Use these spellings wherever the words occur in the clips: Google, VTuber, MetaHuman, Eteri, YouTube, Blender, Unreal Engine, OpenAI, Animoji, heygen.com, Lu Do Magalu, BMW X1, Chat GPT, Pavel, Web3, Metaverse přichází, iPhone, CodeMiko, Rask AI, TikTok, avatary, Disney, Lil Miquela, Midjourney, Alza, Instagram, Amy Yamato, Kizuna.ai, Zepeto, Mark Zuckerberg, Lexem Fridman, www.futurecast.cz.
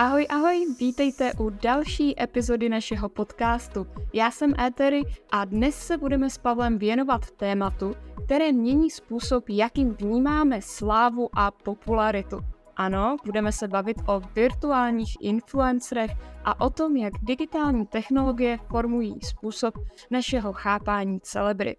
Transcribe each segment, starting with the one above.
Ahoj, ahoj, vítejte u další epizody našeho podcastu. Já jsem Eteri a dnes se budeme s Pavlem věnovat tématu, které mění způsob, jakým vnímáme slávu a popularitu. Ano, budeme se bavit o virtuálních influencerech a o tom, jak digitální technologie formují způsob našeho chápání celebrit.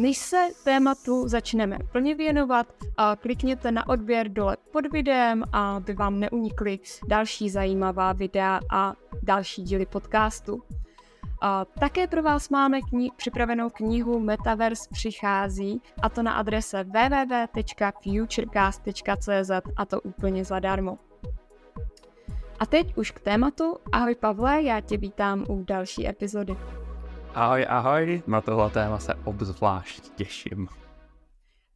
Než se tématu začneme plně věnovat, klikněte na odběr dole pod videem, aby vám neunikly další zajímavá videa a další díly podcastu. Také pro vás máme připravenou knihu Metaverse přichází, a to na adrese www.futurecast.cz, a to úplně zadarmo. A teď už k tématu. Ahoj Pavle, já tě vítám u další epizody. Ahoj, ahoj, na tohle téma se obzvlášť těším.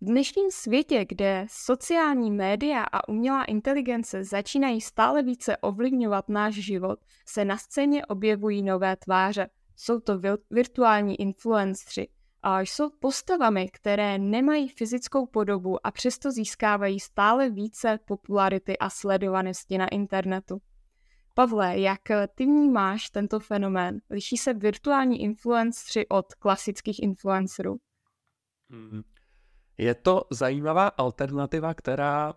V dnešním světě, kde sociální média a umělá inteligence začínají stále více ovlivňovat náš život, se na scéně objevují nové tváře. Jsou to virtuální influenceři. A jsou postavami, které nemají fyzickou podobu a přesto získávají stále více popularity a sledovanosti na internetu. Pavle, jak ty vnímáš tento fenomén? Liší se virtuální influenceři od klasických influencerů? Je to zajímavá alternativa, která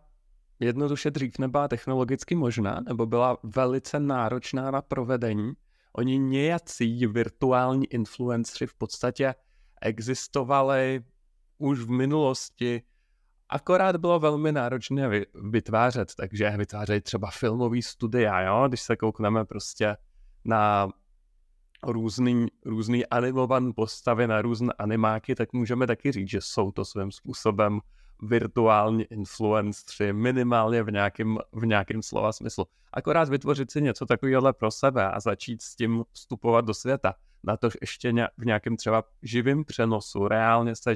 jednoduše dřív nebyla technologicky možná, nebo byla velice náročná na provedení. Oni nějací virtuální influenceři v podstatě existovali už v minulosti, akorát bylo velmi náročné vytvářet, takže vytvářejí třeba filmový studia, jo? Když se koukneme prostě na různý animované postavy, na různé animáky, tak můžeme taky říct, že jsou to svým způsobem virtuální influenceři, minimálně v nějakém slova smyslu. Akorát vytvořit si něco takového pro sebe a začít s tím vstupovat do světa, na to ještě v nějakém třeba živém přenosu, reálně se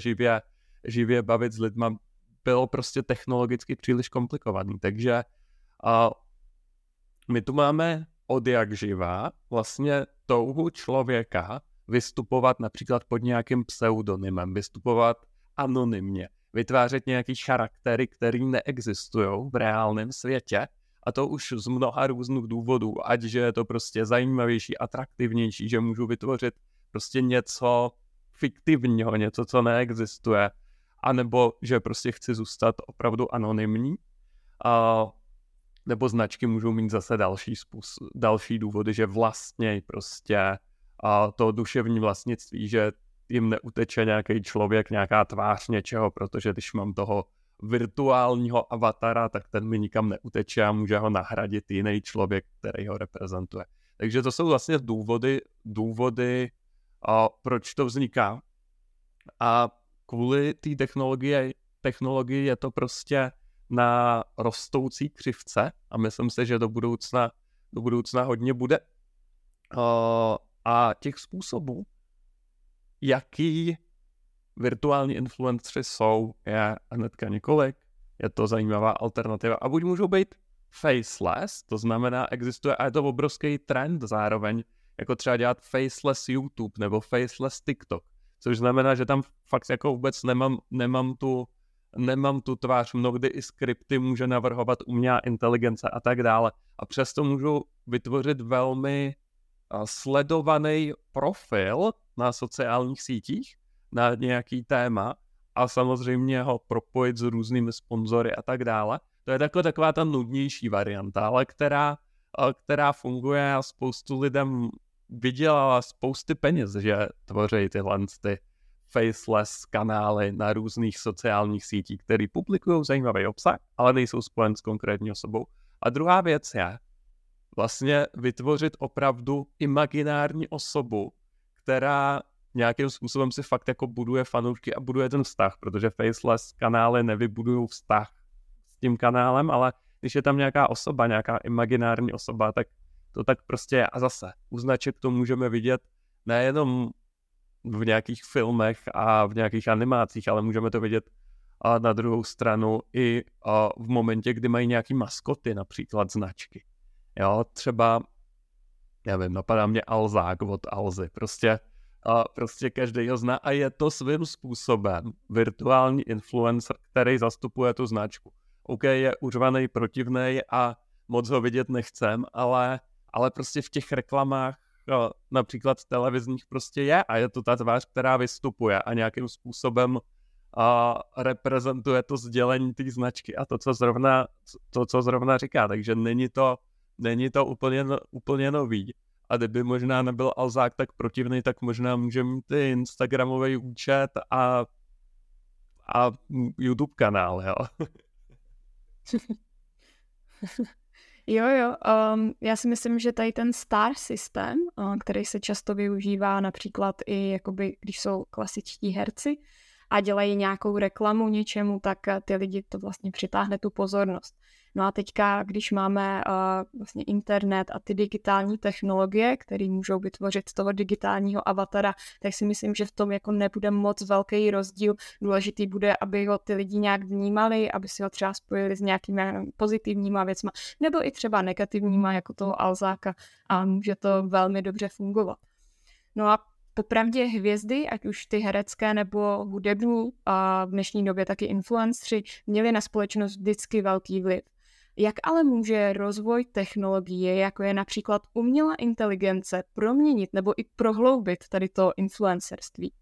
živě bavit s lidma, bylo prostě technologicky příliš komplikovaný, takže my tu máme od jak živá vlastně touhu člověka vystupovat například pod nějakým pseudonymem, vystupovat anonymně, vytvářet nějaký charaktery, který neexistují v reálném světě, a to už z mnoha různých důvodů, ať že je to prostě zajímavější, atraktivnější, že můžu vytvořit prostě něco fiktivního, něco, co neexistuje, anebo že prostě chci zůstat opravdu anonymní, nebo značky můžou mít zase další důvody, že vlastně prostě to duševní vlastnictví, že jim neuteče nějaký člověk, nějaká tvář něčeho, protože když mám toho virtuálního avatara, tak ten mi nikam neuteče a může ho nahradit jiný člověk, který ho reprezentuje. Takže to jsou vlastně důvody, proč to vzniká. A kvůli té technologii je to prostě na rostoucí křivce a myslím si, že do budoucna hodně bude. A těch způsobů, jaký virtuální influenceři jsou, je hnedka několik. Je to zajímavá alternativa. A buď můžou být faceless, to znamená existuje, a je to obrovský trend zároveň, jako třeba dělat faceless YouTube nebo faceless TikTok. Což znamená, že tam fakt jako vůbec nemám tu tvář, mnohdy i skripty může navrhovat umělá inteligence a tak dále. A přesto můžu vytvořit velmi sledovaný profil na sociálních sítích na nějaký téma a samozřejmě ho propojit s různými sponzory a tak dále. To je taková ta nudnější varianta, ale která funguje a spoustu lidem vydělala spousty peněz, že tvoří tyhle ty faceless kanály na různých sociálních sítích, které publikují zajímavý obsah, ale nejsou spojen s konkrétní osobou. A druhá věc je vlastně vytvořit opravdu imaginární osobu, která nějakým způsobem si fakt jako buduje fanoušky a buduje ten vztah, protože faceless kanály nevybudují vztah s tím kanálem, ale když je tam nějaká osoba, nějaká imaginární osoba, tak to tak prostě je. A zase u značek to můžeme vidět nejenom v nějakých filmech a v nějakých animacích, ale můžeme to vidět a na druhou stranu i v momentě, kdy mají nějaký maskoty, například značky. Jo, třeba, nevím, napadá mě Alzák od Alzy. Prostě každý ho zná a je to svým způsobem virtuální influencer, který zastupuje tu značku. OK, je uřvanej, protivnej a moc ho vidět nechcem, ale prostě v těch reklamách, například televizních, prostě je a je to ta tvář, která vystupuje a nějakým způsobem reprezentuje to sdělení té značky a to, co zrovna říká. Takže není to úplně nový. A kdyby možná nebyl Alzák tak protivný, tak možná může mít i Instagramový účet a YouTube kanál, jo. Jo. Já si myslím, že tady ten star systém, který se často využívá například i jakoby, když jsou klasičtí herci a dělají nějakou reklamu něčemu, tak ty lidi to vlastně přitáhne tu pozornost. No a teďka, když máme vlastně internet a ty digitální technologie, které můžou vytvořit toho digitálního avatara, tak si myslím, že v tom jako nebude moc velký rozdíl. Důležitý bude, aby ho ty lidi nějak vnímali, aby si ho třeba spojili s nějakými pozitivníma věcma, nebo i třeba negativníma, jako toho Alzáka, a může to velmi dobře fungovat. No a popravdě hvězdy, ať už ty herecké nebo hudební, a v dnešní době taky influenceri, měli na společnost vždycky velký vliv. Jak ale může rozvoj technologie, jako je například umělá inteligence, proměnit nebo i prohloubit tady to influencerství?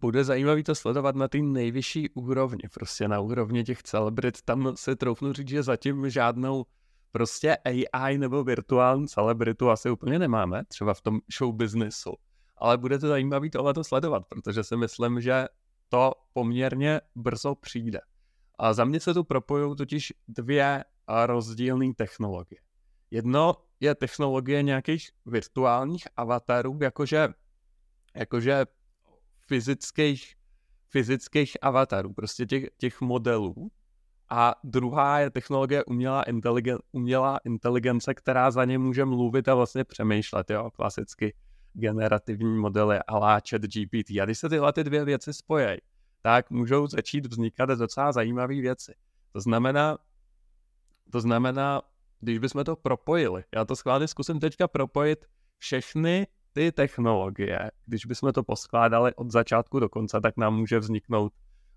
Bude zajímavý to sledovat na té nejvyšší úrovni, prostě na úrovni těch celebrit. Tam se troufnu říct, že zatím žádnou prostě AI nebo virtuální celebritu asi úplně nemáme, třeba v tom show businessu. Ale bude to zajímavý tohleto sledovat, protože si myslím, že to poměrně brzo přijde. A za mě se tu propojují totiž dvě rozdílné technologie. Jedno je technologie nějakých virtuálních avatarů, jakože fyzických avatarů, prostě těch modelů. A druhá je technologie umělá inteligence, která za ně může mluvit a vlastně přemýšlet, jo, klasicky generativní modely a la Chat GPT. A když se tyhle ty dvě věci spojí, tak můžou začít vznikat docela zajímavé věci. To znamená, když bychom to propojili, já to schválně zkusím teďka propojit všechny ty technologie, když bychom to poskládali od začátku do konce, tak nám může vzniknout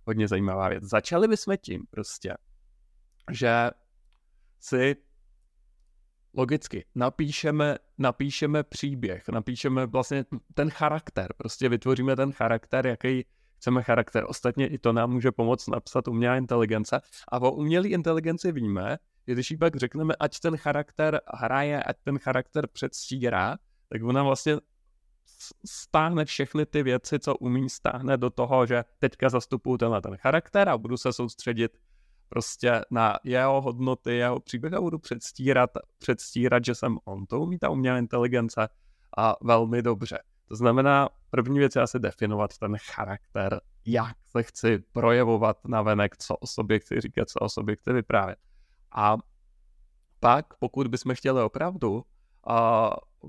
hodně zajímavá věc. Začali bychom tím prostě, že si logicky napíšeme příběh, napíšeme vlastně ten charakter, prostě vytvoříme ten charakter, jaký chceme charakter. Ostatně i to nám může pomoct napsat umělá inteligence. A o umělé inteligenci víme, že když jí pak řekneme, ať ten charakter hraje, ať ten charakter předstírá, tak ona vlastně stáhne všechny ty věci, co umí, stáhne do toho, že teďka zastupuju ten charakter a budu se soustředit prostě na jeho hodnoty, jeho příběh a budu předstírat, že jsem on. To umí ta umělá inteligence a velmi dobře. To znamená, první věc je asi definovat ten charakter, jak se chci projevovat navenek, co o sobě chci říkat, co o sobě chci vyprávět. A pak, pokud bychom chtěli opravdu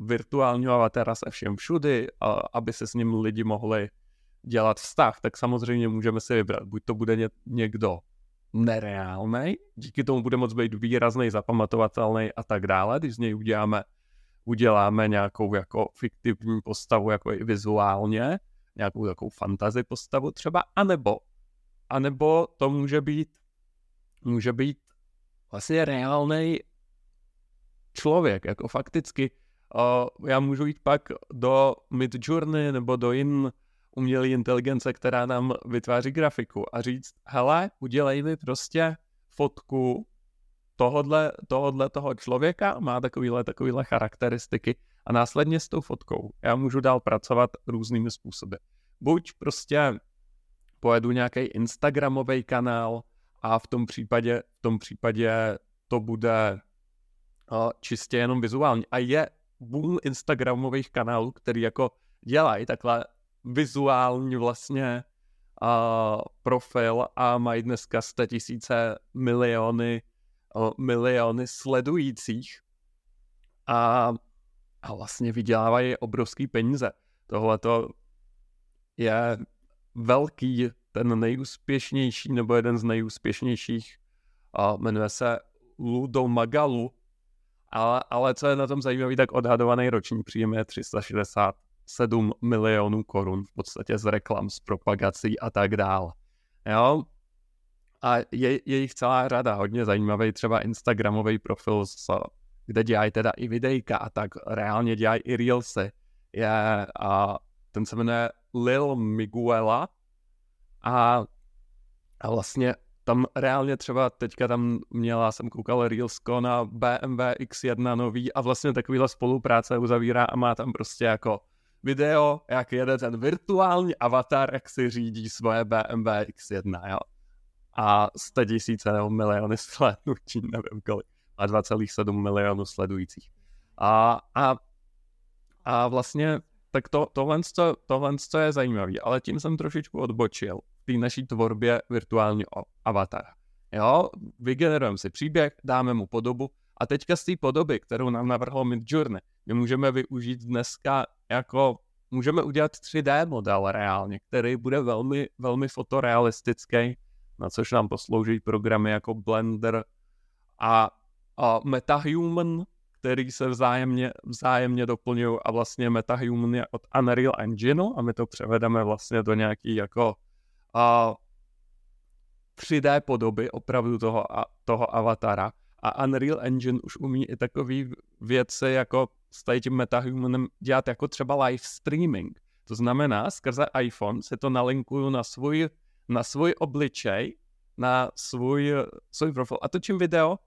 virtuálního avatara se všem všudy, aby se s ním lidi mohli dělat vztah, tak samozřejmě můžeme si vybrat. Buď to bude někdo nereálnej, díky tomu bude moc být výraznej, zapamatovatelný a tak dále, když z něj uděláme nějakou jako fiktivní postavu, jako i vizuálně, nějakou takovou fantasy postavu třeba, anebo to může být vlastně reálnej člověk, jako fakticky. Já můžu jít pak do Midjourney nebo do jin umělé inteligence, která nám vytváří grafiku a říct, hele, udělej mi prostě fotku toho člověka, má takovýhle charakteristiky a následně s tou fotkou já můžu dál pracovat různými způsoby. Buď prostě pojedu nějaký instagramový kanál a v tom případě to bude čistě jenom vizuální. A je boom instagramových kanálů, který jako dělají takhle vizuální vlastně profil a mají dneska 100 000 miliony sledujících a vlastně vydělávají obrovský peníze. Tohleto je velký, ten nejúspěšnější nebo jeden z nejúspěšnějších, jmenuje se Lu Do Magalu, ale co je na tom zajímavý, tak odhadovaný roční příjem je 367 milionů korun v podstatě z reklam, z propagací a tak dál. Jo? A je jich celá řada, hodně zajímavý třeba instagramový profil, kde dělají teda i videjka a tak reálně dělají i reelsy. Ten se jmenuje Lil Miquela a vlastně tam reálně třeba teďka jsem koukal reelsko na BMW X1 nový a vlastně takovýhle spolupráce uzavírá a má tam prostě jako video, jak jede ten virtuální avatar, jak si řídí svoje BMW X1, jo. A 100 000 nebo miliony sledujčí, nevím kolik, a 2,7 milionů sledujících. A vlastně, tak tohle je zajímavý, ale tím jsem trošičku odbočil v té naší tvorbě virtuálního avatara. Jo, vygenerujeme si příběh, dáme mu podobu a teďka z té podoby, kterou nám navrhl Midjourney, my můžeme využít dneska jako, můžeme udělat 3D model reálně, který bude velmi, velmi fotorealistický, na což nám poslouží programy jako Blender a MetaHuman, který se vzájemně doplňují a vlastně MetaHuman je od Unreal Engine a my to převedeme vlastně do nějaký jako 3D podoby opravdu toho avatara. A Unreal Engine už umí i takové věci jako s tím MetaHumanem dělat jako třeba live streaming. To znamená, skrze iPhone se to nalinkuju na svůj obličej, na svůj profil a točím video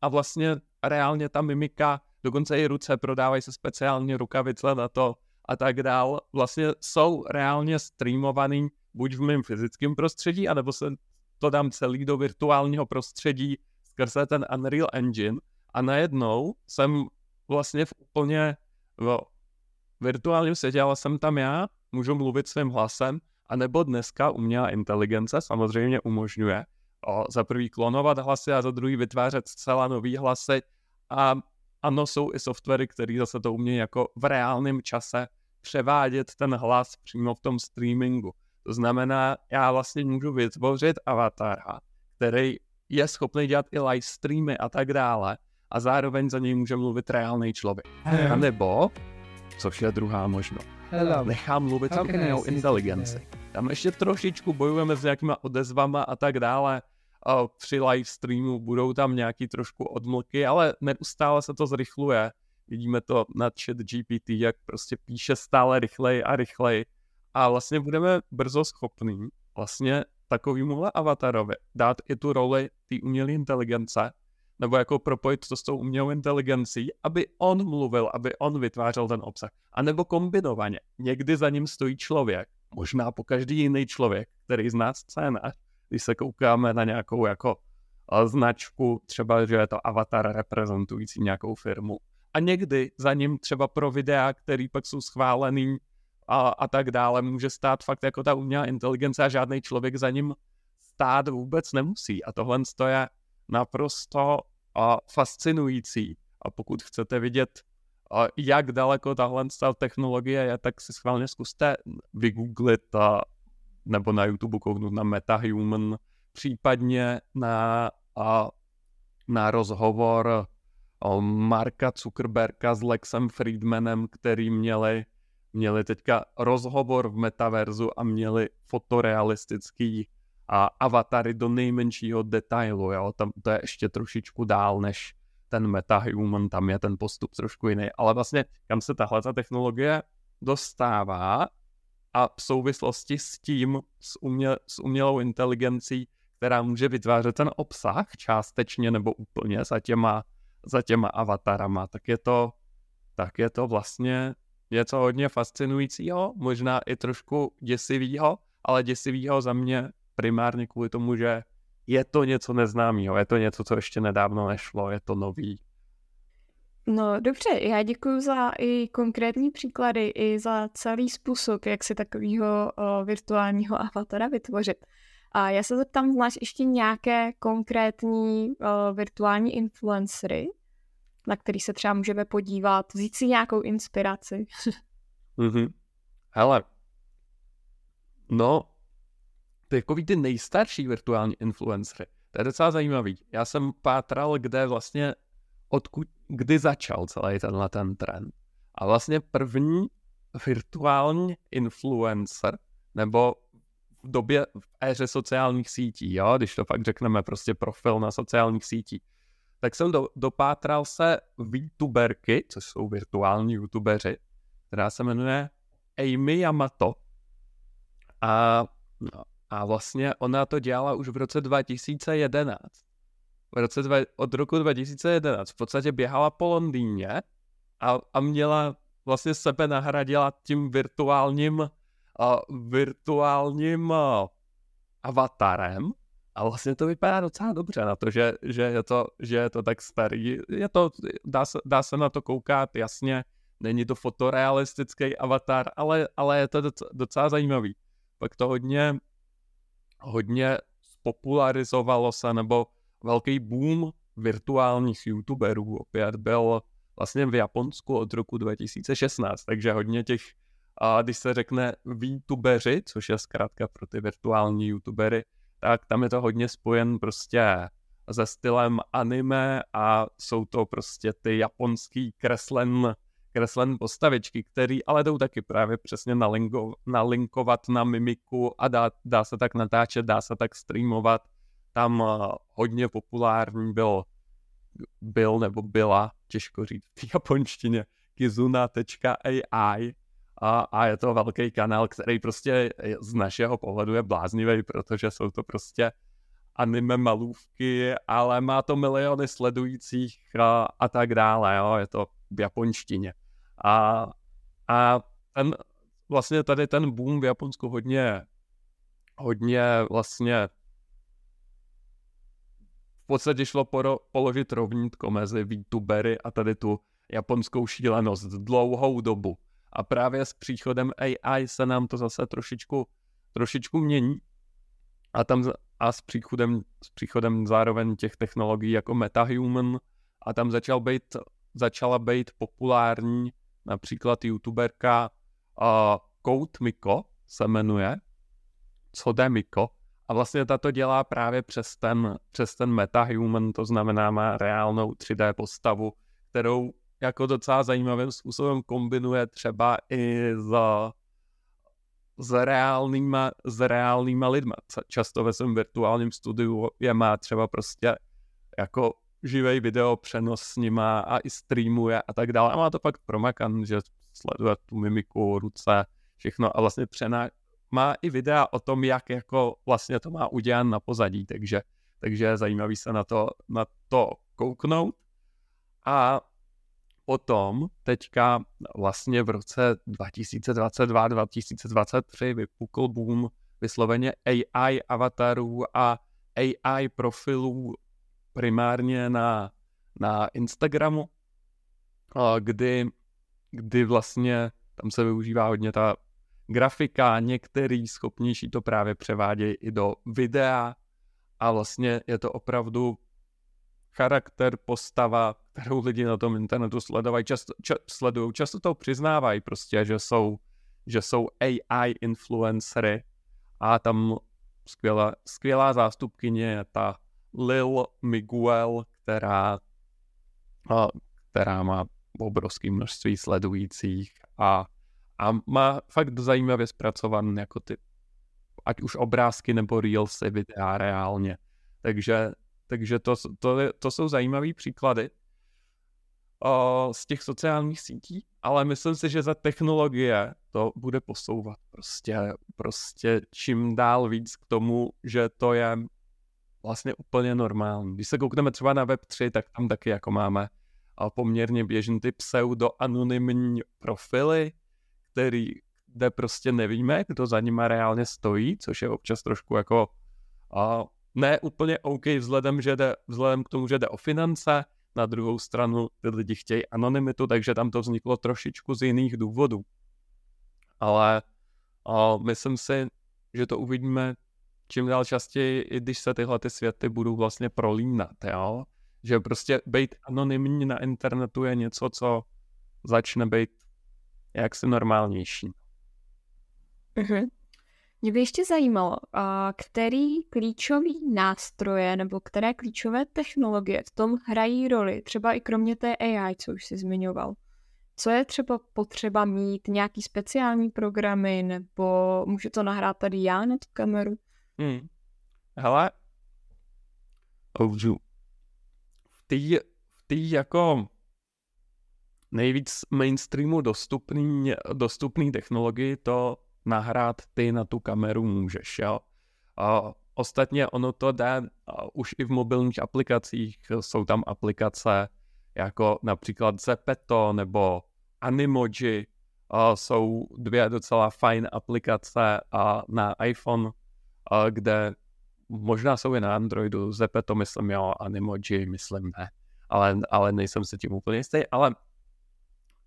a vlastně reálně ta mimika, dokonce i ruce, prodávají se speciální rukavice na to a tak dál. Vlastně jsou reálně streamovaný buď v mém fyzickém prostředí, anebo se to dám celý do virtuálního prostředí skrze ten Unreal Engine a najednou jsem vlastně v virtuálním světě, ale jsem tam já, můžu mluvit svým hlasem, anebo dneska umělá inteligence samozřejmě umožňuje za prvý klonovat hlasy a za druhý vytvářet zcela nový hlasy. A ano, jsou i softwary, které zase to umějí jako v reálném čase převádět ten hlas přímo v tom streamingu. To znamená, já vlastně můžu vytvořit avatara, který je schopný dělat i live streamy a tak dále a zároveň za něj může mluvit reálný člověk. A nebo, což je druhá možnost, nechám mluvit umělou inteligenci. Tam ještě trošičku bojujeme s nějakýma odezvama a tak dále. Při live streamu budou tam nějaký trošku odmlky, ale neustále se to zrychluje. Vidíme to na Chat GPT, jak prostě píše stále rychleji a rychleji. A vlastně budeme brzo schopní vlastně takovýmuhle avatarovi dát i tu roli té umělé inteligence, nebo jako propojit to s tou umělou inteligencí, aby on mluvil, aby on vytvářel ten obsah. A nebo kombinovaně. Někdy za ním stojí člověk, možná po každý jiný člověk, který zná scénář, když se koukáme na nějakou jako značku, třeba, že je to avatar reprezentující nějakou firmu. A někdy za ním třeba pro videa, který pak jsou schválený a tak dále, může stát fakt jako ta umělá inteligence a žádný člověk za ním stát vůbec nemusí. A tohle je naprosto fascinující. A pokud chcete vidět, jak daleko tahle technologie je, tak si schválně zkuste vygooglit nebo na YouTube kouknout na MetaHuman, případně na rozhovor Marka Zuckerberga s Lexem Fridmanem, který měli teďka rozhovor v metaverzu a měli fotorealistický avatary do nejmenšího detailu. Jo? Tam to je ještě trošičku dál než ten MetaHuman, tam je ten postup trošku jiný, ale vlastně kam se tahle technologie dostává a v souvislosti s tím, s umělou inteligencí, která může vytvářet ten obsah částečně nebo úplně za těma avatarama, tak je to vlastně něco hodně fascinujícího, možná i trošku děsivýho, ale děsivýho za mě primárně kvůli tomu, že je to něco neznámého, je to něco, co ještě nedávno nešlo, je to nový. No dobře, já děkuji za i konkrétní příklady, i za celý způsob, jak si takového virtuálního avatara vytvořit. A já se zeptám, znáš ještě nějaké konkrétní virtuální influencery? na který se třeba můžeme podívat, vzít si nějakou inspiraci. Mm-hmm. Hele, no, takový ty nejstarší virtuální influencery, to je docela zajímavý. Já jsem pátral, kde vlastně, odkud, kdy začal celý ten trend. A vlastně první virtuální influencer, nebo v době, v éře sociálních sítí, jo, když to fakt řekneme, prostě profil na sociálních sítích, tak jsem dopátral se VTuberky, což jsou virtuální youtubeři, která se jmenuje Amy Yamato. A vlastně ona to dělala už v roce 2011. Od roku 2011 v podstatě běhala po Londýně a měla, vlastně sebe nahradila tím virtuálním avatarem. A vlastně to vypadá docela dobře na to, že je to tak starý. Je to, dá se na to koukat, jasně, není to fotorealistický avatar, ale je to docela zajímavý. Pak to hodně spopularizovalo se, nebo velký boom virtuálních youtuberů opět byl vlastně v Japonsku od roku 2016, takže hodně těch, když se řekne VTubeři, což je zkrátka pro ty virtuální youtubery, tak tam je to hodně spojen prostě se stylem anime a jsou to prostě ty japonský kreslen postavičky, který ale jdou taky právě přesně nalinkovat na mimiku a dá se tak natáčet, dá se tak streamovat. Tam hodně populární byl nebo byla, těžko říct v japonštině, Kizuna.ai a je to velký kanál, který prostě z našeho pohledu je bláznivý, protože jsou to prostě anime malůvky, ale má to miliony sledujících a tak dále, jo, je to v japonštině. A ten, vlastně tady ten boom v Japonsku hodně vlastně v podstatě šlo položit rovnítko mezi VTubery a tady tu japonskou šílenost dlouhou dobu. A právě s příchodem AI se nám to zase trošičku mění. A s příchodem zároveň těch technologií jako MetaHuman a tam začala být populární například youtuberka CodeMiko se jmenuje, CodeMiko, a vlastně tato dělá právě přes ten MetaHuman, to znamená má reálnou 3D postavu, kterou jako docela zajímavým způsobem kombinuje třeba i s reálnýma lidma. Často ve svém virtuálním studiu je má třeba prostě jako živej video přenos s nima a i streamuje a tak dále. A má to fakt promakan, že sleduje tu mimiku, ruce, všechno a vlastně má i videa o tom, jak jako vlastně to má udělan na pozadí, takže je zajímavý se na to kouknout. A potom teďka vlastně v roce 2022-2023 vypukl boom vysloveně AI avatarů a AI profilů primárně na Instagramu, kdy vlastně tam se využívá hodně ta grafika, některý schopnější to právě převádějí i do videa a vlastně je to opravdu charakter, postava, kterou lidi na tom internetu sledují, často to přiznávají prostě, že jsou AI influencery a tam skvělá zástupkyně je ta Lil Miquela, která má obrovské množství sledujících a má fakt zajímavě zpracovaný jako ty, ať už obrázky nebo reelsy, videa reálně. Takže to jsou zajímavý příklady z těch sociálních sítí, ale myslím si, že za technologie to bude posouvat prostě čím dál víc k tomu, že to je vlastně úplně normální. Když se koukneme třeba na Web3, tak tam taky jako máme poměrně běžný ty pseudoanonymní profily, kde prostě nevíme, kdo za nima reálně stojí, což je občas trošku jako ne úplně OK vzhledem k tomu, že jde o finance, na druhou stranu ty lidi chtějí anonymitu, takže tam to vzniklo trošičku z jiných důvodů. Ale myslím si, že to uvidíme čím dál častěji, i když se tyhle ty světy budou vlastně prolínat, jo? Že prostě být anonymní na internetu je něco, co začne být jaksi normálnější. Uh-huh. Mě by ještě zajímalo, který klíčový nástroje nebo které klíčové technologie v tom hrají roli, třeba i kromě té AI, co už jsi zmiňoval. Co je třeba potřeba mít, nějaký speciální programy, nebo můžu to nahrát tady já na tu kameru? Hele, v té jako nejvíc mainstreamu dostupný technologii to nahrát ty na tu kameru můžeš, jo. A ostatně ono to jde už i v mobilních aplikacích, jsou tam aplikace jako například Zepeto nebo Animoji, jsou dvě docela fajn aplikace na iPhone, kde možná jsou i na Androidu, Zepeto myslím jo, Animoji myslím ne, ale nejsem se tím úplně jistý,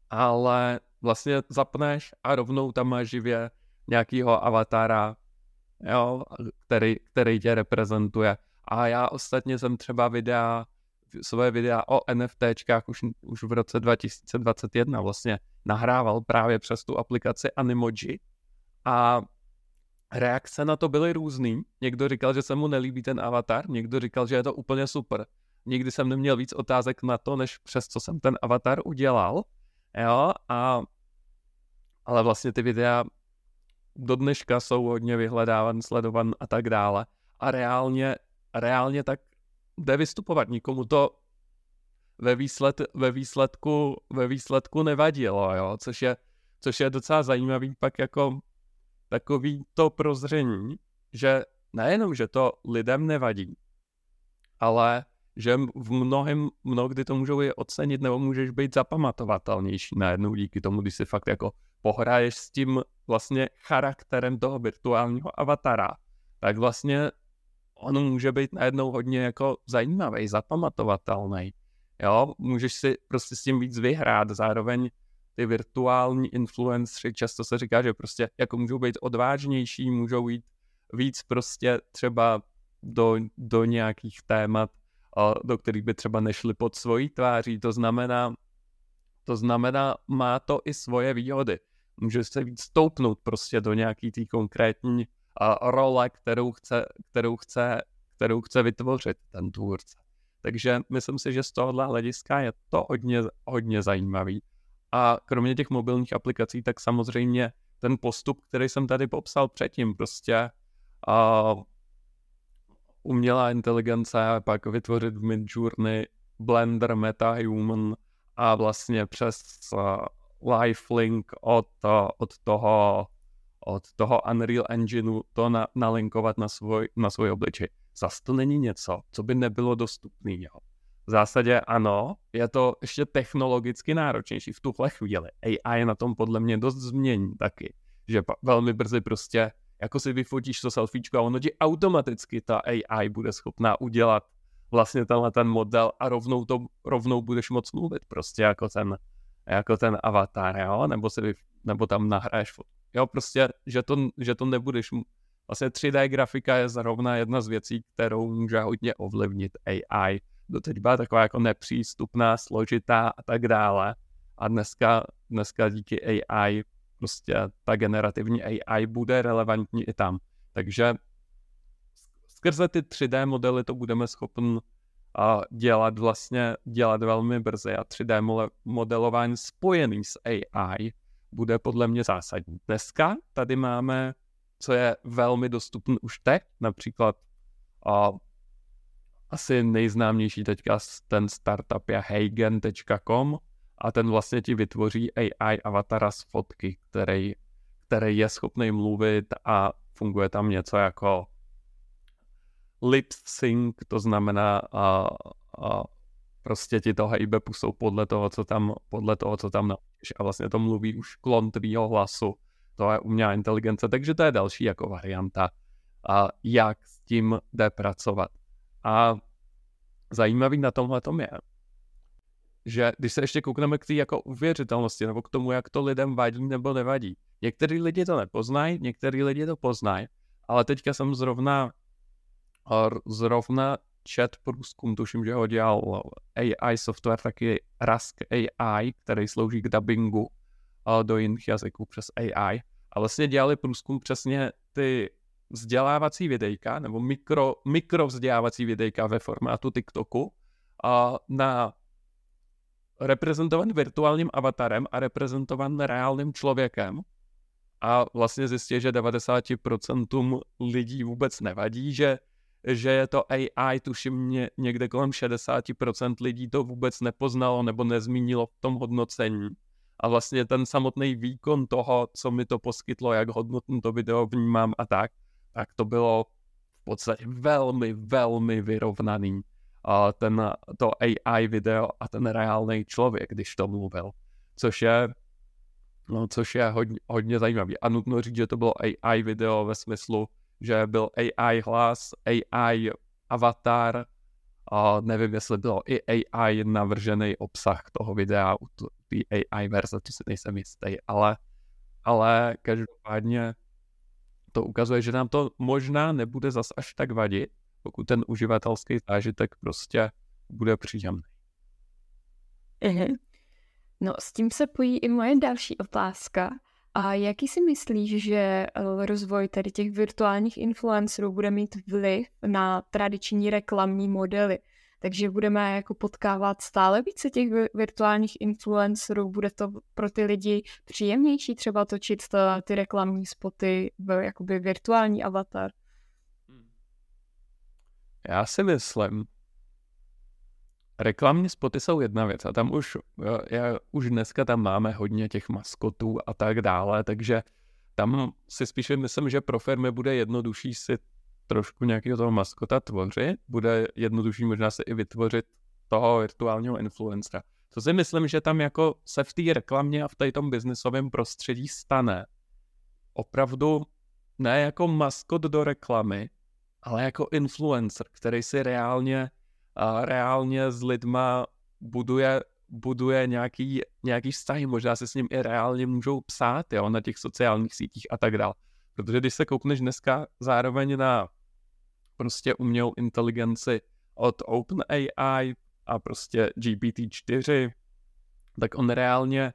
ale vlastně zapneš a rovnou tam máš živě nějakýho avatára, jo, který tě reprezentuje. A já ostatně jsem třeba svoje videa o NFTčkách už v roce 2021 vlastně nahrával právě přes tu aplikaci Animoji. A reakce na to byly různý. Někdo říkal, že se mu nelíbí ten avatar, někdo říkal, že je to úplně super. Nikdy jsem neměl víc otázek na to, než přes co jsem ten avatar udělal. Jo, ale vlastně ty videa do dneška jsou hodně vyhledávan, sledovan a tak dále. A reálně tak jde vystupovat. Nikomu to ve výsledku nevadilo, jo? Což je docela zajímavý pak jako takový to prozření, že nejenom, že to lidem nevadí, ale že v mnohdy to můžou je ocenit, nebo můžeš být zapamatovatelnější najednou díky tomu, když si fakt jako pohraješ s tím vlastně charakterem toho virtuálního avatara, tak vlastně on může být najednou hodně jako zajímavý, zapamatovatelný. Jo, můžeš si prostě s tím víc vyhrát, zároveň ty virtuální influencery, často se říká, že prostě jako můžou být odvážnější, můžou jít víc prostě třeba do nějakých témat, do kterých by třeba nešli pod svojí tváří, to znamená, má to i svoje výhody. Může se víc stoupnout prostě do nějaký té konkrétní role, kterou chce vytvořit ten tvůrce. Takže myslím si, že z tohohle hlediska je to hodně, hodně zajímavý. A kromě těch mobilních aplikací, tak samozřejmě ten postup, který jsem tady popsal předtím, prostě umělá inteligence, pak vytvořit Midjourney, Blender, MetaHuman a vlastně přes lifelink od toho Unreal Engineu to nalinkovat na svůj obličej. Zas to není něco, co by nebylo dostupné. V zásadě ano, je to ještě technologicky náročnější v tuhle chvíli. AI je na tom podle mě dost změní taky, že velmi brzy prostě jako si vyfotíš to selfiečko a ono ti automaticky ta AI bude schopná udělat vlastně tenhle ten model a rovnou budeš moc mluvit prostě jako ten avatar, jo? Nebo tam nahraješ fotku. Jo, prostě, že to nebudeš... Vlastně 3D grafika je zrovna jedna z věcí, kterou může hodně ovlivnit AI. Doteď byla taková jako nepřístupná, složitá a tak dále. A dneska díky AI prostě ta generativní AI bude relevantní i tam. Takže skrze ty 3D modely to budeme schopni dělat velmi brzy a 3D modelování spojený s AI bude podle mě zásadní. Dneska tady máme, co je velmi dostupné už teď, například asi nejznámější teďka ten startup je heygen.com, a ten vlastně ti vytvoří AI avatara z fotky, který je schopný mluvit a funguje tam něco jako lip sync, to znamená prostě ti to hejbe pusou podle toho, co tam naučíš a vlastně to mluví už klon tvýho hlasu. To je umělá inteligence, takže to je další jako varianta, jak s tím jde pracovat. A zajímavý na tomhletom je, že když se ještě koukneme k té jako uvěřitelnosti nebo k tomu, jak to lidem vadí nebo nevadí. Některý lidi to nepoznají, některý lidi to poznají, ale teďka jsem zrovna chat průzkum, tuším, že ho dělal AI software, taky Rask AI, který slouží k dubbingu do jiných jazyků přes AI. A vlastně dělali průzkum přesně ty vzdělávací videjka nebo mikrovzdělávací videjka ve formátu TikToku na reprezentovan virtuálním avatarem a reprezentovan reálným člověkem. A vlastně zjistí, že 90% lidí vůbec nevadí, že je to AI, tuším někde kolem 60% lidí to vůbec nepoznalo nebo nezmínilo v tom hodnocení. A vlastně ten samotný výkon toho, co mi to poskytlo, jak hodnotný to video vnímám a tak to bylo v podstatě velmi, velmi vyrovnaný. To AI video a ten reálný člověk, když to mluvil, což je hodně zajímavý. A nutno říct, že to bylo AI video ve smyslu, že byl AI hlas, AI avatar, nevím, jestli bylo i AI navržený obsah toho videa, ty AI verze, to si nejsem jistý, ale každopádně to ukazuje, že nám to možná nebude zas až tak vadit, pokud ten uživatelský zážitek prostě bude příjemný. No, s tím se pojí i moje další otázka. A jaký si myslíš, že rozvoj tady těch virtuálních influencerů bude mít vliv na tradiční reklamní modely? Takže budeme jako potkávat stále více těch virtuálních influencerů, bude to pro ty lidi příjemnější třeba točit ty reklamní spoty v jakoby virtuální avatar? Já si myslím, reklamní spoty jsou jedna věc a tam už dneska tam máme hodně těch maskotů a tak dále, takže tam si spíš myslím, že pro firmy bude jednodušší si trošku nějakého toho maskota tvořit, bude jednodušší možná si i vytvořit toho virtuálního influencera. Co si myslím, že tam jako se v té reklamě a v tom biznisovém prostředí stane opravdu ne jako maskot do reklamy, ale jako influencer, který si reálně s lidma buduje nějaký vztahy, možná se s ním i reálně můžou psát, jo, na těch sociálních sítích a tak dále. Protože když se koukneš dneska zároveň na prostě umělou inteligenci od OpenAI a prostě GPT 4, tak on reálně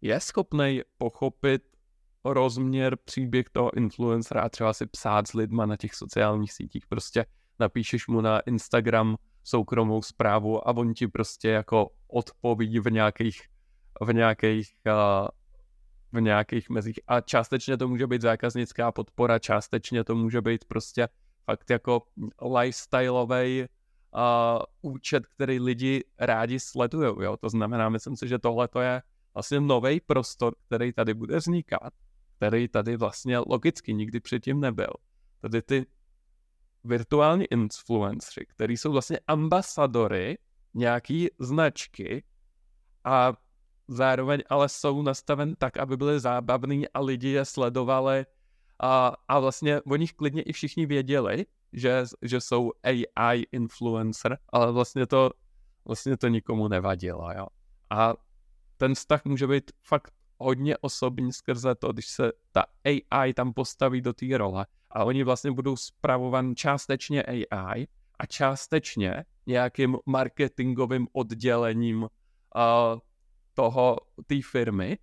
je schopnej pochopit rozměr, příběh toho influencera a třeba si psát s lidma na těch sociálních sítích. Prostě napíšeš mu na Instagram soukromou zprávu a on ti prostě jako odpoví v nějakých mezích. A částečně to může být zákaznická podpora, částečně to může být prostě fakt jako lifestyleový účet, který lidi rádi sledujou. Jo? To znamená, myslím si, že tohle to je vlastně nový prostor, který tady bude vznikat, který tady vlastně logicky nikdy předtím nebyl. Tady ty virtuální influenceři, který jsou vlastně ambasadory nějaký značky a zároveň ale jsou nastaven tak, aby byly zábavný a lidi je sledovali a vlastně o nich klidně i všichni věděli, že jsou AI influencer, ale vlastně to nikomu nevadilo. Jo? A ten vztah může být fakt hodně osobní skrze to, když se ta AI tam postaví do té role a oni vlastně budou spravovaní částečně AI a částečně nějakým marketingovým oddělením té firmy,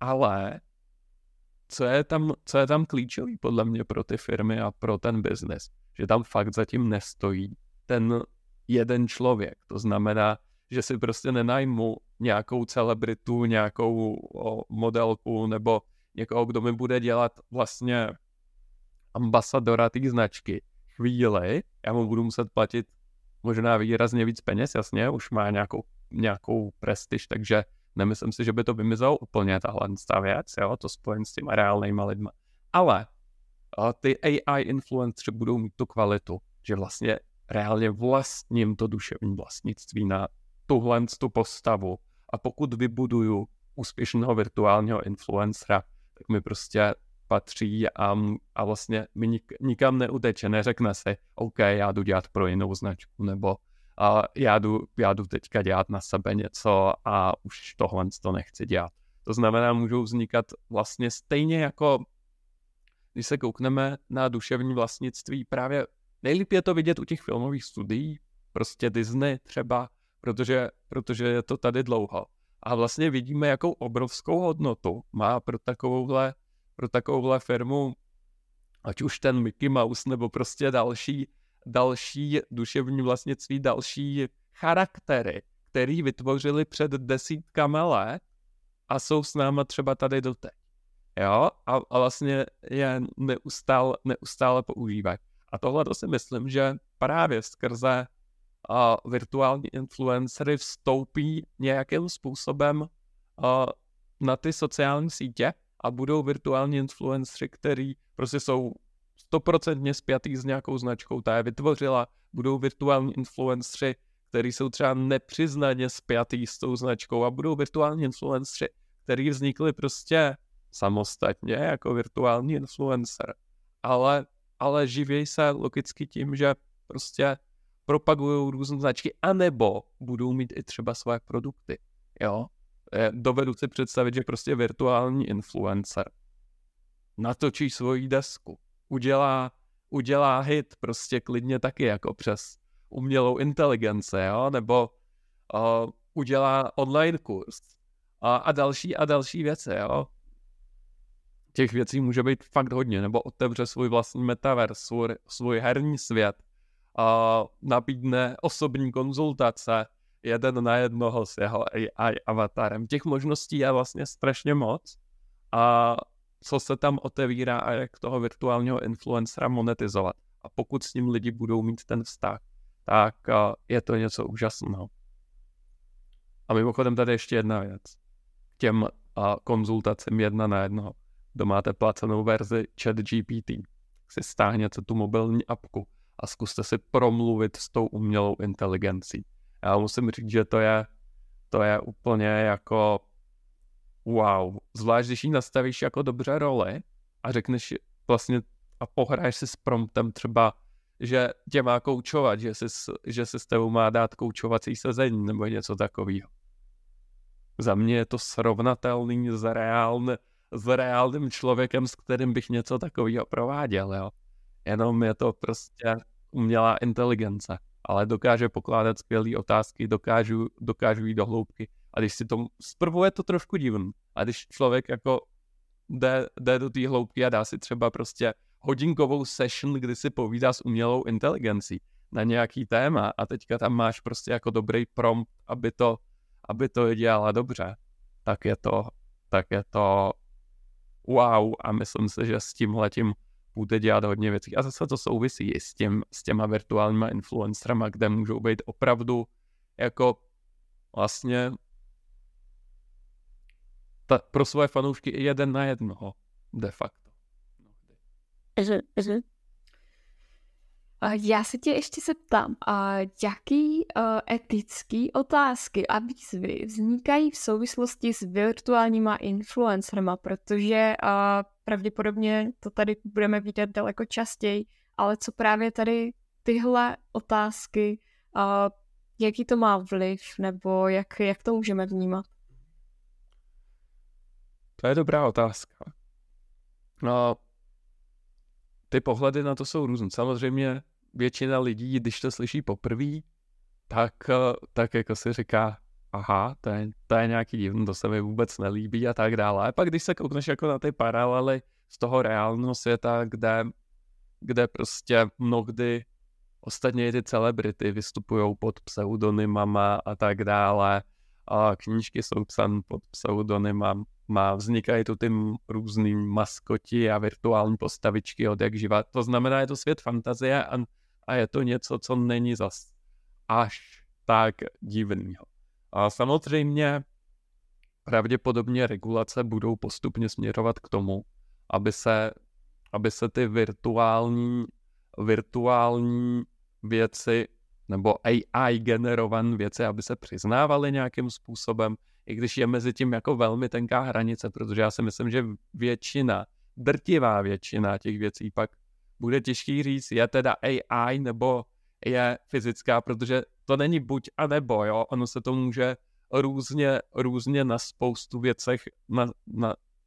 ale co je tam klíčový podle mě pro ty firmy a pro ten biznes, že tam fakt zatím nestojí ten jeden člověk. To znamená, že si prostě nenajmu nějakou celebritu, nějakou modelku nebo někoho, kdo mi bude dělat vlastně ambasadora té značky. Chvíli, já mu budu muset platit možná výrazně víc peněz, jasně, už má nějakou prestiž, takže nemyslím si, že by to vymizelo úplně tahle věc, jo, to spojen s těma reálnýma lidma. Ale ty AI influenceři budou mít tu kvalitu, že vlastně reálně vlastním to duševní vlastnictví na tuhle tu postavu. A pokud vybuduju úspěšného virtuálního influencera, tak mi prostě patří a vlastně mi nikam neuteče, neřekne si, OK, já jdu dělat pro jinou značku, nebo já jdu teďka dělat na sebe něco a už tohle to nechci dělat. To znamená, můžou vznikat vlastně stejně jako, když se koukneme na duševní vlastnictví právě Nejlíp je to vidět u těch filmových studií, prostě Disney třeba, protože je to tady dlouho. A vlastně vidíme, jakou obrovskou hodnotu má pro takovouhle firmu, ať už ten Mickey Mouse, nebo prostě další duševní vlastnictví, další charaktery, který vytvořili před desítkami let a jsou s náma třeba tady doteď. Jo? A vlastně je neustále používají. A tohle to si myslím, že právě skrze virtuální influencery vstoupí nějakým způsobem na ty sociální sítě a budou virtuální influencery, který prostě jsou 100% spjatý s nějakou značkou, ta je vytvořila, budou virtuální influencery, který jsou třeba nepřiznaně spjatý s tou značkou a budou virtuální influencery, který vznikli prostě samostatně jako virtuální influencer, ale živějí se logicky tím, že prostě propagují různé značky, anebo budou mít i třeba své produkty, jo. Dovedu si představit, že prostě virtuální influencer natočí svoji desku, udělá hit prostě klidně taky jako přes umělou inteligenci, jo, nebo udělá online kurz a další věci, jo. Těch věcí může být fakt hodně, nebo otevře svůj vlastní metaverse, svůj herní svět, nabídne osobní konzultace jeden na jednoho s jeho AI avatarem. Těch možností je vlastně strašně moc a co se tam otevírá a jak toho virtuálního influencera monetizovat. A pokud s ním lidi budou mít ten vztah, tak je to něco úžasného. A mimochodem tady ještě jedna věc. K těm konzultacím jedna na jednoho. Kdo máte placenou verzi Chat GPT, si stáhněte tu mobilní apku a zkuste si promluvit s tou umělou inteligencí. Já musím říct, že to je úplně jako wow. Zvlášť, když ji nastavíš jako dobře roli a řekneš vlastně a pohraješ si s promptem třeba, že tě má koučovat, že si s tebou má dát koučovací sezení nebo něco takového. Za mě je to srovnatelný s reálným člověkem, s kterým bych něco takového prováděl, jo. Jenom je to prostě umělá inteligence, ale dokáže pokládat skvělé otázky, dokážu jít do hloubky. A když si to, zprvu je to trošku divný, a když člověk jako jde do té hloubky a dá si třeba prostě hodinkovou session, kdy si povídá s umělou inteligencí na nějaký téma a teďka tam máš prostě jako dobrý prompt, aby to dělala dobře, tak je to wow, a myslím si, že s tímhletím bude dělat hodně věcí. A zase to souvisí i s těma virtuálníma influencerama, kde můžou být opravdu jako vlastně pro svoje fanoušky i jeden na jednoho de facto. Já se tě ještě zeptám, jaký etický otázky a výzvy vznikají v souvislosti s virtuálníma influencerma, protože pravděpodobně to tady budeme vidět daleko častěji, ale co právě tady tyhle otázky, jaký to má vliv, nebo jak to můžeme vnímat? To je dobrá otázka. No, ty pohledy na to jsou různé. Samozřejmě většina lidí, když to slyší poprvé, tak jako si říká, aha, to je nějaký divný, to se mi vůbec nelíbí a tak dále. A pak když se koukneš jako na ty paralely z toho reálného světa, kde prostě mnohdy ostatně i ty celebrity vystupují pod pseudonymama a tak dále. A knížky jsou psané pod pseudonymama. Vznikají tu ty různý maskoti a virtuální postavičky od jak živa. To znamená, je to svět fantazie a je to něco, co není zas až tak divného. A samozřejmě pravděpodobně regulace budou postupně směrovat k tomu, aby se ty virtuální věci nebo AI generované věci, aby se přiznávaly nějakým způsobem, i když je mezi tím jako velmi tenká hranice, protože já si myslím, že drtivá většina těch věcí pak bude těžký říct, je teda AI nebo je fyzická, protože to není buď a nebo, jo, ono se to může různě na spoustu věcech,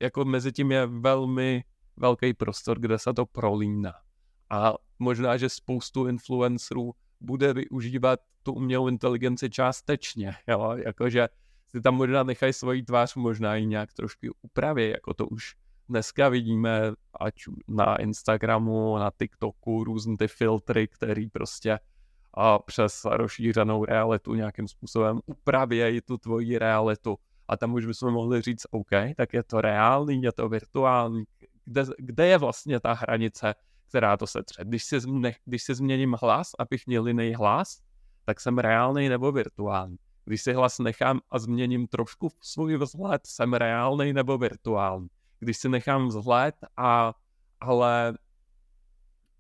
jako mezi tím je velmi velký prostor, kde se to prolíná. A možná, že spoustu influencerů bude využívat tu umělou inteligenci částečně, jo? Jakože si tam možná nechají svoji tvář, možná ji nějak trošku upraví, jako to už dneska vidíme, ať na Instagramu, na TikToku, různé ty filtry, který prostě a přes rozšířenou realitu nějakým způsobem upravějí tu tvoji realitu. A tam už bychom mohli říct, OK, tak je to reálný, je to virtuální. Kde je vlastně ta hranice, která to setře? Když si změním hlas, abych měl jiný hlas, tak jsem reálný nebo virtuální. Když si hlas nechám a změním trošku svůj vzhled, jsem reálný nebo virtuální. Když si nechám vzhled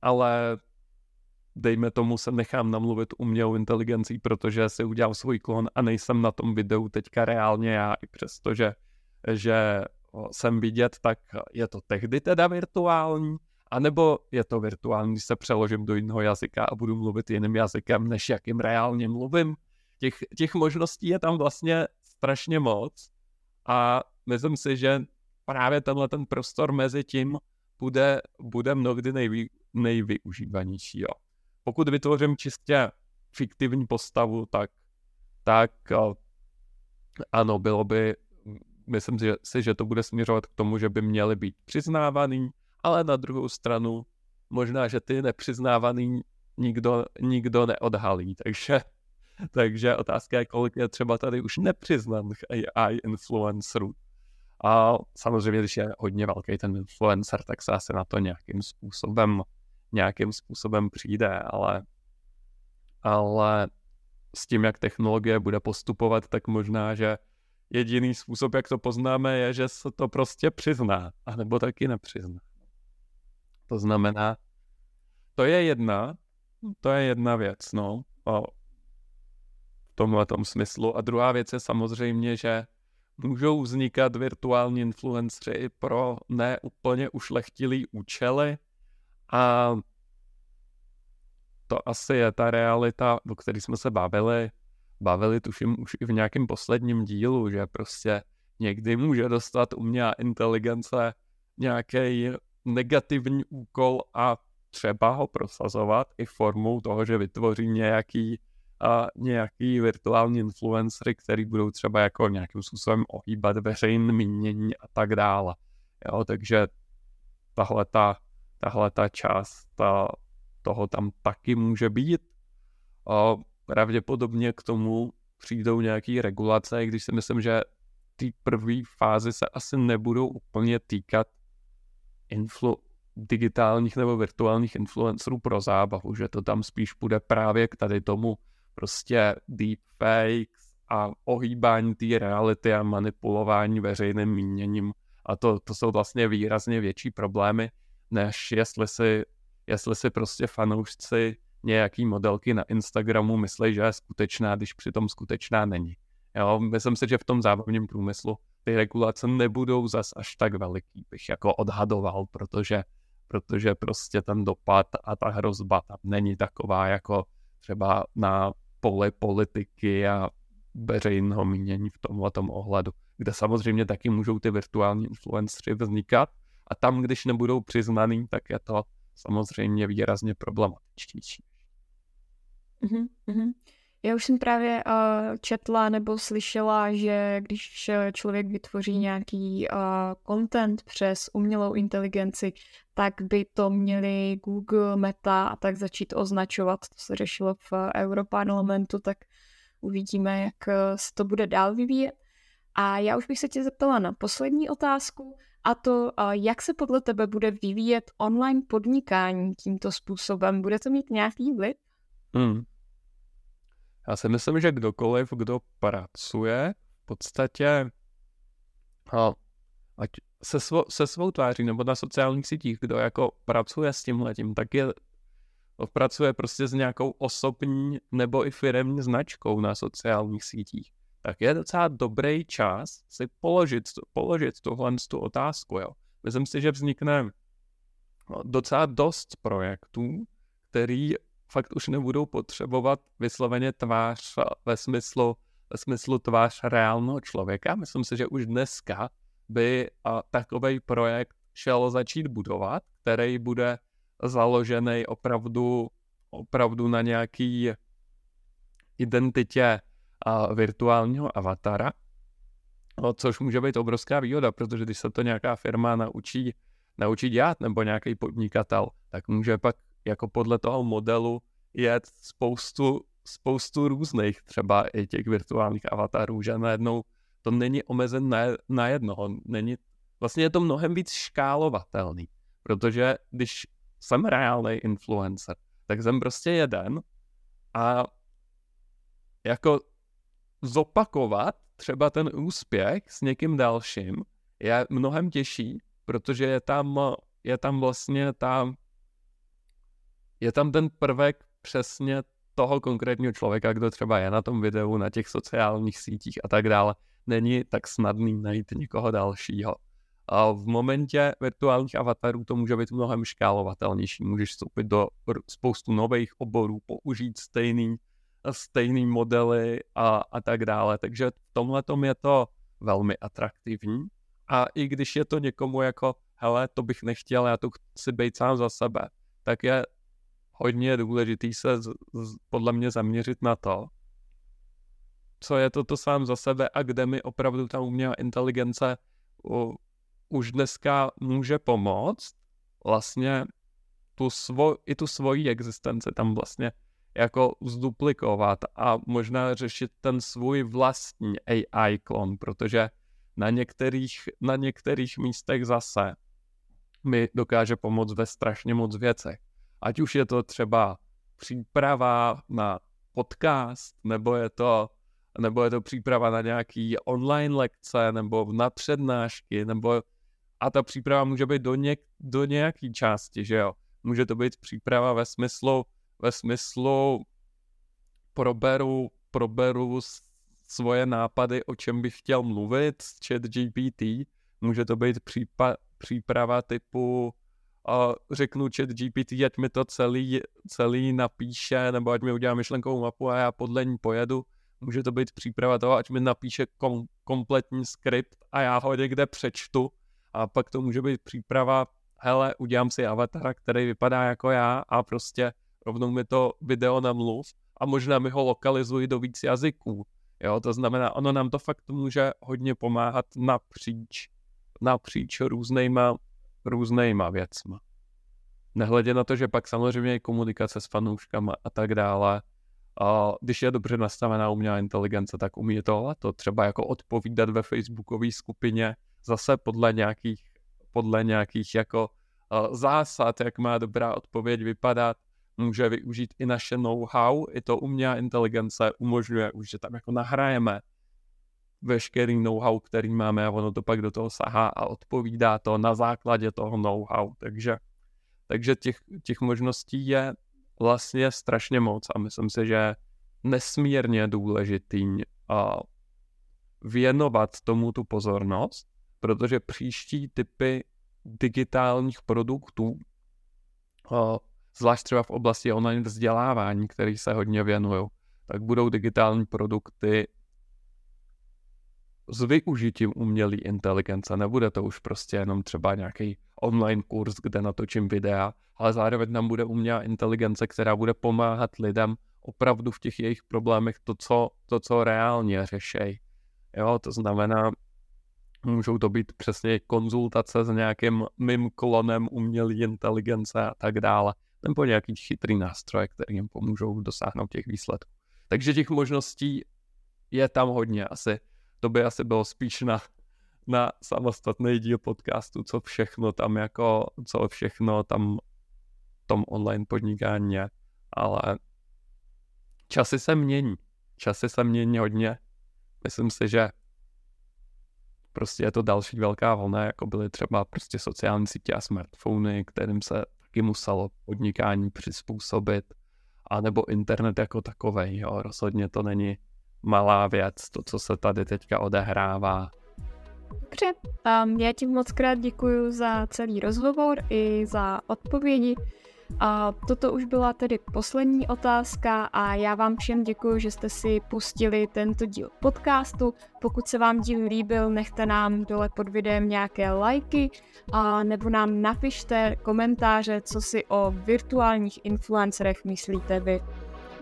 ale dejme tomu, se nechám namluvit umělou inteligencí, protože si udělal svůj klon a nejsem na tom videu teďka reálně já, i přesto, že jsem vidět, tak je to tehdy teda virtuální, anebo je to virtuální, když se přeložím do jiného jazyka a budu mluvit jiným jazykem, než jakým reálně mluvím. Těch možností je tam vlastně strašně moc a myslím si, že právě tenhle ten prostor mezi tím bude mnohdy nejvyužívanější, jo. Pokud vytvořím čistě fiktivní postavu, tak ano, myslím si, že to bude směřovat k tomu, že by měly být přiznávaný, ale na druhou stranu možná, že ty nepřiznávaný nikdo neodhalí. Takže otázka je, kolik je třeba tady už nepřiznaných AI influencerů. A samozřejmě, když je hodně velký ten influencer, tak se asi na to nějakým způsobem přijde, ale s tím, jak technologie bude postupovat, tak možná, že jediný způsob, jak to poznáme, je, že se to prostě přizná, anebo taky nepřizná. To znamená, to je jedna věc, no, v tomhletom smyslu. A druhá věc je samozřejmě, že můžou vznikat virtuální influencery pro neúplně ušlechtilý účely, a to asi je ta realita, o které jsme se bavili tuším už i v nějakém posledním dílu, že prostě někdy může dostat umělá inteligence nějaký negativní úkol a třeba ho prosazovat i formou toho, že vytvoří nějaký virtuální influencery, který budou třeba jako nějakým způsobem ohýbat veřejné mínění a tak dále. Jo, takže tahle ta část toho tam taky může být. Pravděpodobně k tomu přijdou nějaké regulace, když si myslím, že ty první fázi se asi nebudou úplně týkat digitálních nebo virtuálních influencerů pro zábavu, že to tam spíš bude právě k tady tomu prostě deepfakes a ohýbání té reality a manipulování veřejným míněním. A to jsou vlastně výrazně větší problémy, než jestli si prostě fanoušci nějaký modelky na Instagramu myslí, že je skutečná, když přitom skutečná není. Jo, myslím si, že v tom zábavním průmyslu ty regulace nebudou zas až tak veliký, bych jako odhadoval, protože prostě ten dopad a ta hrozba tam není taková jako třeba na poli politiky a veřejného mínění v tomhletom ohledu, kde samozřejmě taky můžou ty virtuální influencery vznikat, a tam, když nebudou přiznaný, tak je to samozřejmě výrazně problematičtější. Já už jsem právě četla nebo slyšela, že když člověk vytvoří nějaký content přes umělou inteligenci, tak by to měli Google, Meta a tak začít označovat. To se řešilo v Europarlamentu, tak uvidíme, jak se to bude dál vyvíjet. A já už bych se tě zeptala na poslední otázku, a to, jak se podle tebe bude vyvíjet online podnikání tímto způsobem. Bude to mít nějaký vliv? Já si myslím, že kdokoliv, kdo pracuje, v podstatě ať se svou tváří nebo na sociálních sítích, kdo jako pracuje s tímhletím, tak pracuje prostě s nějakou osobní nebo i firemní značkou na sociálních sítích, tak je docela dobrý čas si položit tuhle tu otázku. Jo. Myslím si, že vznikne docela dost projektů, který fakt už nebudou potřebovat vysloveně tvář ve smyslu tvář reálného člověka. Myslím si, že už dneska by takovej projekt šel začít budovat, který bude založený opravdu na nějaký identitě virtuálního avatara, což může být obrovská výhoda, protože když se to nějaká firma naučí dělat, nebo nějaký podnikatel, tak může pak jako podle toho modelu jet spoustu různých třeba i těch virtuálních avatarů, že najednou to není omezen na jednoho. Vlastně je to mnohem víc škálovatelný, protože když jsem reálný influencer, tak jsem prostě jeden a jako zopakovat třeba ten úspěch s někým dalším je mnohem těžší, protože je tam vlastně je tam ten prvek přesně toho konkrétního člověka, kdo třeba je na tom videu, na těch sociálních sítích a tak dále. Není tak snadný najít někoho dalšího. A v momentě virtuálních avatarů to může být mnohem škálovatelnější. Můžeš vstoupit do spoustu nových oborů, použít stejný modely a tak dále. Takže v tomhletom je to velmi atraktivní. A i když je to někomu jako, hele, to bych nechtěl, já to chci být sám za sebe, tak je hodně důležitý se podle mě zaměřit na to, co je toto sám za sebe a kde mi opravdu ta umělá inteligence už dneska může pomoct vlastně tu svoji existenci tam vlastně jako zduplikovat a možná řešit ten svůj vlastní AI klon, protože na některých místech zase mi dokáže pomoct ve strašně moc věcech. Ať už je to třeba příprava na podcast, nebo je to příprava na nějaký online lekce, nebo na přednášky, nebo a ta příprava může být do nějaký části, že jo. Může to být příprava ve smyslu proberu svoje nápady, o čem bych chtěl mluvit s Chat GPT. Může to být příprava typu řeknu Chat GPT, ať mi to celý napíše, nebo ať mi udělá myšlenkovou mapu a já podle ní pojedu. Může to být příprava toho, ať mi napíše kompletní skript a já ho někde přečtu. A pak to může být příprava, hele, udělám si avatara, který vypadá jako já a prostě rovnou mi to video namluv a možná mi ho lokalizuji do víc jazyků. Jo, to znamená, ono nám to fakt může hodně pomáhat napříč různýma věcma. Nehledě na to, že pak samozřejmě i komunikace s fanouškama a tak dále. A když je dobře nastavená umělá inteligence, tak umí to třeba jako odpovídat ve facebookové skupině zase podle nějakých jako zásad, jak má dobrá odpověď vypadat. Může využít i naše know-how, i to umělá inteligence umožňuje už, že tam jako nahrajeme veškerý know-how, který máme a ono to pak do toho sahá a odpovídá to na základě toho know-how. Takže těch možností je vlastně strašně moc a myslím si, že je nesmírně důležitý věnovat tomu tu pozornost, protože příští typy digitálních produktů, zvlášť třeba v oblasti online vzdělávání, který se hodně věnují, tak budou digitální produkty s využitím umělé inteligence. Nebude to už prostě jenom třeba nějaký online kurz, kde natočím videa, ale zároveň nám bude umělá inteligence, která bude pomáhat lidem opravdu v těch jejich problémech to, co reálně řeší. Jo, to znamená, můžou to být přesně konzultace s nějakým mým klonem umělé inteligence a tak dále, nebo nějaký chytrý nástroje, který jim pomůžou dosáhnout těch výsledků. Takže těch možností je tam hodně. To by asi bylo spíš na samostatný díl podcastu, co všechno tam v tom online podnikání je. Ale časy se mění hodně. Myslím si, že prostě je to další velká vlna, jako byly třeba prostě sociální sítě a smartfony, kterým se taky muselo podnikání přizpůsobit, anebo internet jako takovej, jo, rozhodně to není malá věc, to, co se tady teďka odehrává. Dobře, já ti moc krát děkuju za celý rozhovor i za odpovědi. A toto už byla tedy poslední otázka a já vám všem děkuji, že jste si pustili tento díl podcastu. Pokud se vám díl líbil, nechte nám dole pod videem nějaké lajky a nebo nám napište komentáře, co si o virtuálních influencerech myslíte vy.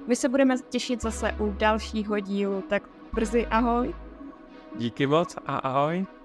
My se budeme těšit zase u dalšího dílu, tak brzy ahoj. Díky moc a ahoj.